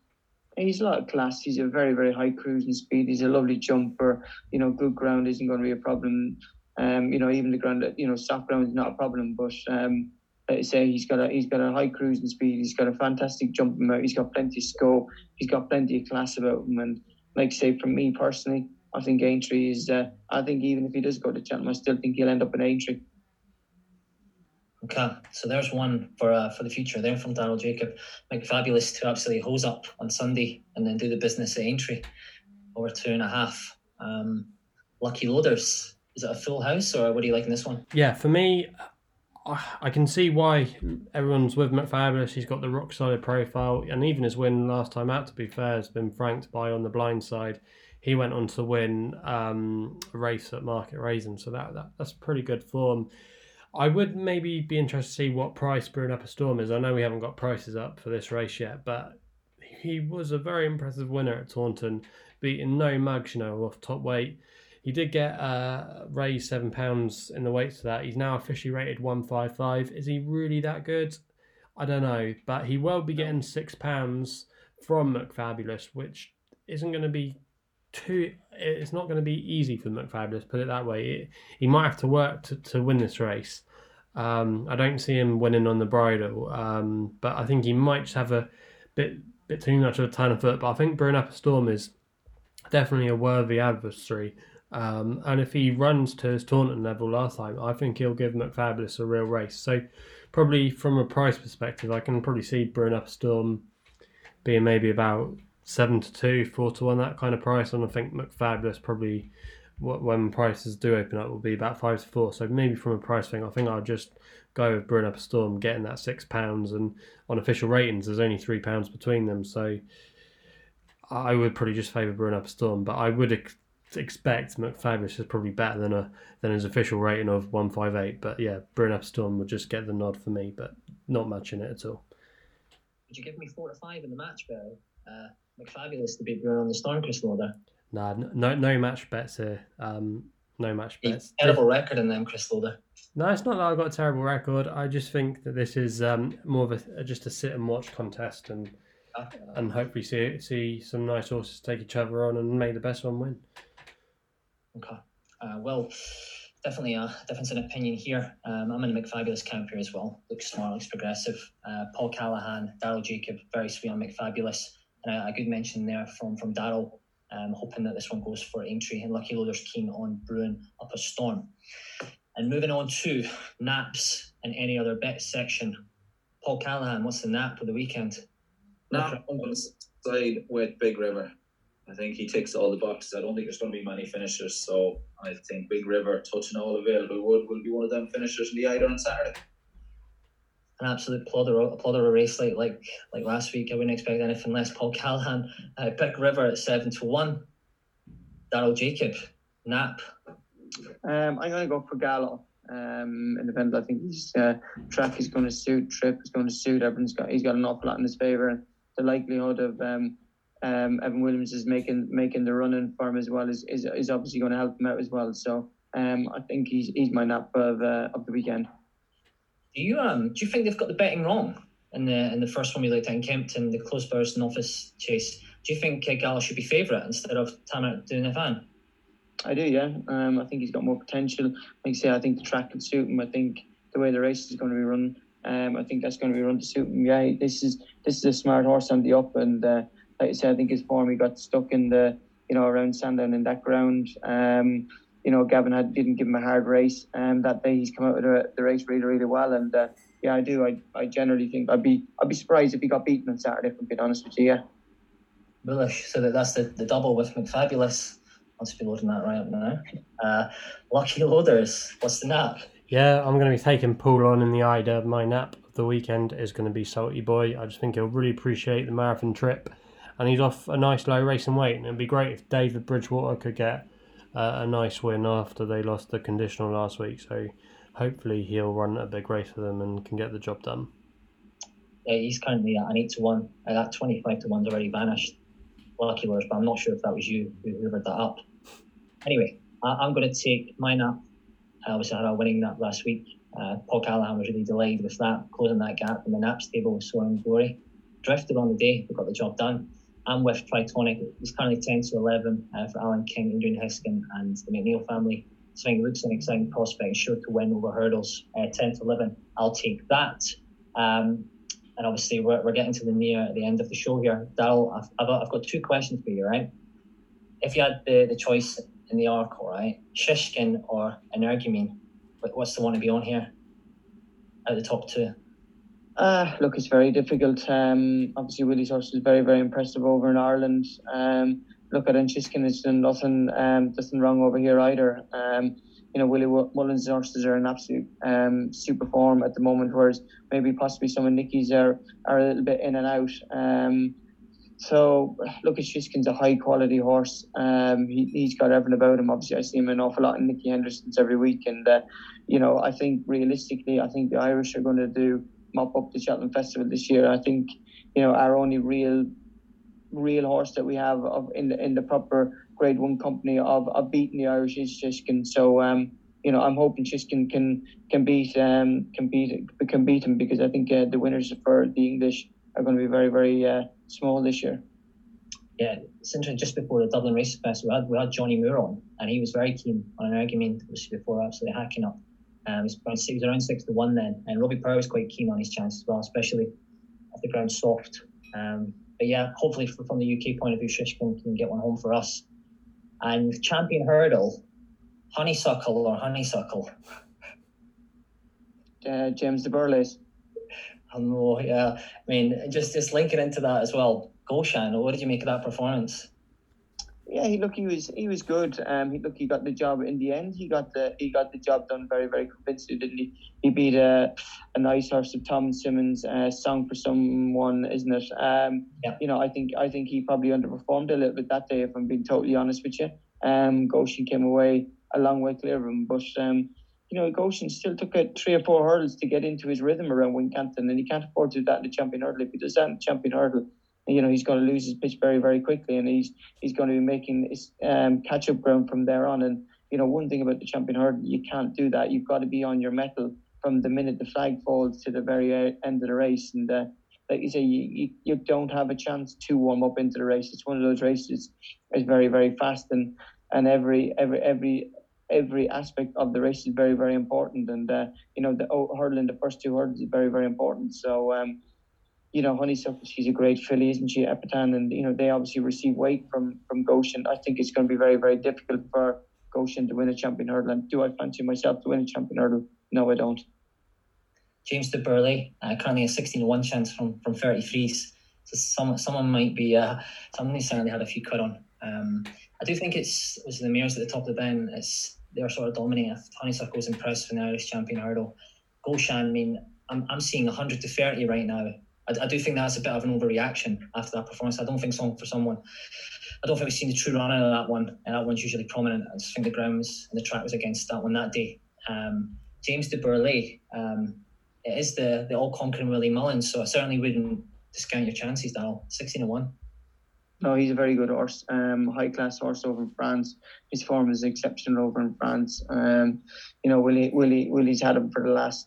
He's a lot of class. He's a very very high cruising speed. He's a lovely jumper. You know, good ground isn't going to be a problem. Um, you know, even the ground, you know, soft ground is not a problem. But um, like I say, he's got a he's got a high cruising speed. He's got a fantastic jumping mount. He's got plenty of scope. He's got plenty of class about him. And like I say, for me personally, I think Aintree is. Uh, I think even if he does go to Cheltenham, I still think he'll end up in Aintree. Okay, so there's one for uh, for the future there from Daryl Jacob. McFabulous to absolutely hose up on Sunday and then do the business at Aintree over two and a half. Um, lucky loaders. Is it a full house, or what do you like in this one? Yeah, for me, I can see why everyone's with McFabulous. He's got the rock-solid profile, and even his win last time out, to be fair, has been franked by on the blind side. He went on to win um, a race at Market Raisin, so that, that that's pretty good form. I would maybe be interested to see what price Brewing Up a Storm is. I know we haven't got prices up for this race yet, but he was a very impressive winner at Taunton, beating no mugs, you know, off top weight. He did get uh, raised seven pounds in the weight to that. He's now officially rated one fifty-five. Is he really that good? I don't know, but he will be getting six pounds from McFabulous, which isn't going to be too. It's not going to be easy for McFabulous. Put it that way. It, he might have to work to, to win this race. Um, I don't see him winning on the bridle, um, but I think he might just have a bit bit too much of a turn of foot. But I think Brewing Up a Storm is definitely a worthy adversary. Um, and if he runs to his Taunton level last time, I think he'll give McFabulous a real race. So probably from a price perspective, I can probably see Brewing Up a Storm being maybe about seven to two, four to one, that kind of price. And I think McFabulous probably, when prices do open up, will be about five to four. So maybe from a price thing, I think I'll just go with Brewing Up a Storm, getting that six pounds. And on official ratings, there's only three pounds between them. So I would probably just favour Brewing Up a Storm. But I would ex- expect McFabulous is probably better than a than his official rating of one five eight. But yeah, Brewing Up a Storm would just get the nod for me, but not much in it at all. Would you give me four to five in the match, Bill? Uh, McFabulous to be brewing on the Stormcrest order. Nah, no, no match bets here. Um, no match bets. Terrible record in them, Chris Loder. No, it's not that I've got a terrible record. I just think that this is um more of a just a sit and watch contest, and yeah. and hopefully see see some nice horses take each other on and make the best one win. Okay, uh, well, definitely a difference in opinion here. Um, I'm in the McFabulous camp here as well. Looks smart, looks progressive. Uh, Paul Callaghan, Daryl Jacob, very sweet on McFabulous, and a, a good mention there from from Daryl. Um, hoping that this one goes for entry, and Lucky Loader's keen on Brewing Up a Storm. And moving on to naps and any other bet section. Paul Callaghan, what's the nap of the weekend? Nap on one side with Big River. I think he ticks all the boxes. I don't think there's going to be many finishers, so I think Big River, touching all available wood, will be one of them finishers in the Eider on Saturday. An absolute plodder, a plodder a race like, like like last week. I wouldn't expect anything less. Paul Callaghan, uh, Big River at seven to one. Daryl Jacob, nap. Um, I'm going to go for Gallo. Um, independent. I think his uh, track is going to suit. Trip is going to suit. Everyone's got. He's got an awful lot in his favour, and the likelihood of um, um, Evan Williams is making making the run in for him as well is, is is obviously going to help him out as well. So um, I think he's he's my nap of uh, of the weekend. Do you um do you think they've got the betting wrong in the in the first one we looked at in Kempton, the close Burst Novice Chase? Do you think uh, Gallo should be favourite instead of Tamaroc du Mathan? I do, yeah. Um, I think he's got more potential. Like I say, I think the track could suit him. I think the way the race is going to be run, um, I think that's going to be run to suit him. Yeah, this is this is a smart horse on the up, and uh, like I say, I think his form, he got stuck in the you know around Sandown in that ground. Um. You know, Gavin had, didn't give him a hard race, and um, that day he's come out with the, the race really, really well. And uh, yeah, I do. I, I generally think I'd be I'd be surprised if he got beaten on Saturday, if I'm being honest with you. Yeah. Bullish. So that that's the, the double with McFabulous. I'll just be loading that right up now. Uh, Lucky Loaders. What's the nap? Yeah, I'm going to be taking Paul on in the Eider. My nap of the weekend is going to be Salty Boy. I just think he'll really appreciate the marathon trip, and he's off a nice low racing weight. And it'd be great if David Bridgewater could get Uh, a nice win after they lost the conditional last week, so hopefully he'll run a big race for them and can get the job done. Yeah, he's currently at an eight to one. Uh, that twenty-five to one's already vanished. Lucky Lures, but I'm not sure if that was you who hoovered that up. Anyway, I- I'm going to take my nap. I obviously had a winning nap last week. Uh, Paul Callaghan was really delighted with that, closing that gap in the naps table with Soaring Glory. Drifted on the day, we got the job done. I'm with Tritonic. He's currently ten to eleven uh, for Alan King, Adrian Hishkin, and the McNeil family. So I think it looks an exciting prospect, sure to win over hurdles. Uh, ten to eleven, I'll take that. Um, and obviously, we're we're getting to the near the end of the show here. Daryl, I've, I've I've got two questions for you, right? If you had the, the choice in the arc, all right, Shishkin or Energumene, what's the one to be on here at the top two? Uh, look, it's very difficult. Um, obviously, Willie's horse is very, very impressive over in Ireland. Um, look, I think Shishkin has done nothing, um, nothing wrong over here either. Um, you know, Willie Mullins' horses are in absolute um, super form at the moment, whereas maybe possibly some of Nicky's are, are a little bit in and out. Um, so, look, Shishkin's a high-quality horse. Um, he, he's got everything about him. Obviously, I see him an awful lot in Nicky Henderson's every week. And, uh, you know, I think realistically, I think the Irish are going to do mop up the Cheltenham Festival this year. I think, you know, our only real, real horse that we have of in the in the proper Grade One company of, of beating the Irish is Shishkin. So, um, you know, I'm hoping Shishkin can can beat um can beat can beat him, because I think uh, the winners for the English are going to be very very uh, small this year. Yeah, it's interesting. Just before the Dublin Race Festival, we had, we had Johnny Moore on, and he was very keen on an argument before absolutely hacking up Um, his point six, around six to one then, and Robbie Power was quite keen on his chance as well, especially off the ground soft. Um, but yeah, hopefully for, from the U K point of view, Shishkin can get one home for us. And Champion Hurdle, Honeysuckle or Honeysuckle. Uh, James de Burleigh. I know, yeah. I mean, just just linking into that as well. Goshen, what did you make of that performance? Yeah, he look he was he was good. Um, he look he got the job in the end. He got the he got the job done very very convincingly, didn't he? He beat a a nice horse of Tom Simmons, uh, Song for Someone, isn't it? Um, yeah. You know, I think I think he probably underperformed a little bit that day, if I'm being totally honest with you. Um, Goshen came away a long way clear of him, but um, you know, Goshen still took a three or four hurdles to get into his rhythm around Wincanton, and he can't afford to do that in the Champion Hurdle. If he does that in the Champion Hurdle, you know, he's going to lose his pitch very, very quickly, and he's he's going to be making his um, catch-up ground from there on. And, you know, one thing about the Champion Hurdle, you can't do that. You've got to be on your mettle from the minute the flag falls to the very end of the race. And uh, like you say, you, you don't have a chance to warm up into the race. It's one of those races that's very, very fast, and, and every every every every aspect of the race is very, very important. And, uh, you know, the hurdle in the first two hurdles is very, very important. So, um you know, Honeysuckle, she's a great filly, isn't she, Epitan? And, you know, they obviously receive weight from, from Goshen. I think it's going to be very, very difficult for Goshen to win a Champion Hurdle. And do I fancy myself to win a Champion Hurdle? No, I don't. James de Burleigh, uh, currently a sixteen to one chance from, from thirty-threes. So some, someone might be, uh, somebody certainly had a few quid on. Um, I do think it's, it was the mares at the top of the down. It's, they're sort of dominating. Honeysuckle was impressed with the Irish Champion Hurdle. Goshen, I mean, I'm, I'm seeing one hundred to thirty right now. I do think that's a bit of an overreaction after that performance. I don't think Song for Someone, I don't think we've seen the true runner of that one, and that one's usually prominent. I just think the grounds and the track was against that one that day. Um, James de Burleigh, um, it is the, the all-conquering Willie Mullins, so I certainly wouldn't discount your chances, Daryl. sixteen to one. No, he's a very good horse, um, high-class horse over in France. His form is exceptional over in France. Um, you know, Willie, Willie, Willie's had him for the last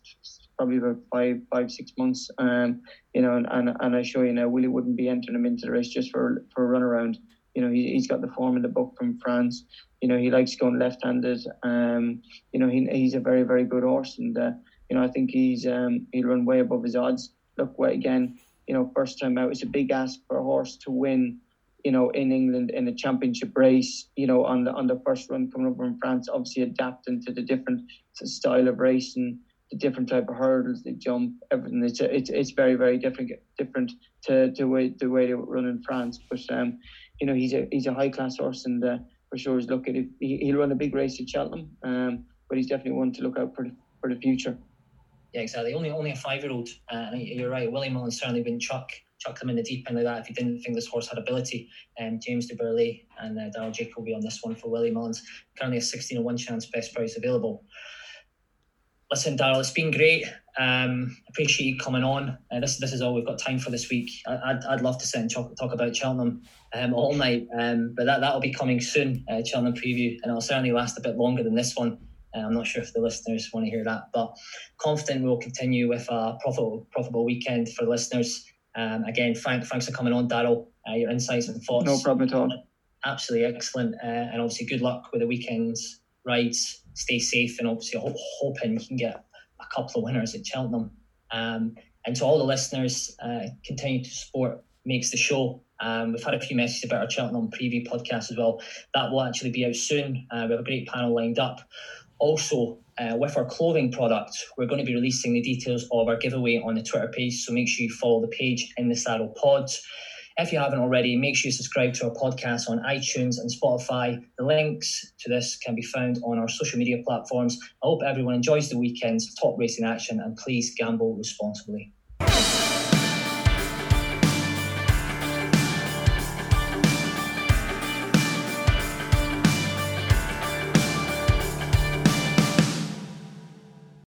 probably about five, five, six months. Um, you know, and, and, and I show you now, Willie wouldn't be entering him into the race just for for a runaround. You know, he, he's got the form in the book from France. You know, he likes going left-handed. Um, you know, he he's a very, very good horse, and uh, you know, I think he's um he'll run way above his odds. Look, well, again, you know, first time out, it's a big ask for a horse to win, you know, in England in a championship race, you know, on the on the first run coming over in France, obviously adapting to the different style of racing, the different type of hurdles, the jump, everything. It's it's it's very very different different to the way the way they run in France. But um, you know, he's a he's a high class horse, and uh, for sure he's looking. He he'll run a big race at Cheltenham, um, but he's definitely one to look out for the, for the future. Yeah, exactly. Only only a five year old. Uh, you're right. Willie Mullins certainly wouldn't chuck chuck them in the deep end like that if he didn't think this horse had ability. Um, James de Burleigh and uh, Daryl Jacob will be on this one for Willie Mullins. Currently a sixteen to one chance, best price available. Listen, Daryl, it's been great. Um, appreciate you coming on. Uh, this this is all we've got time for this week. I, I'd I'd love to sit and talk, talk about Cheltenham um, all night, um, but that that'll be coming soon. Uh, Cheltenham preview, and it'll certainly last a bit longer than this one. Uh, I'm not sure if the listeners want to hear that, but confident we'll continue with a profitable profitable weekend for the listeners. Um, again, Frank, thanks for coming on, Daryl. Uh, your insights and thoughts. No problem at all. Absolutely excellent, uh, and obviously good luck with the weekend's rides. Stay safe, and obviously hope, hoping you can get a couple of winners at Cheltenham. Um, and to all the listeners, uh, continue to support Makes the Show. Um, we've had a few messages about our Cheltenham preview podcast as well. That will actually be out soon. Uh, we have a great panel lined up. Also, uh, with our clothing product, we're going to be releasing the details of our giveaway on the Twitter page, so make sure you follow the page In the Saddle Pod. If you haven't already, make sure you subscribe to our podcast on iTunes and Spotify. The links to this can be found on our social media platforms. I hope everyone enjoys the weekend's top racing action, and please gamble responsibly.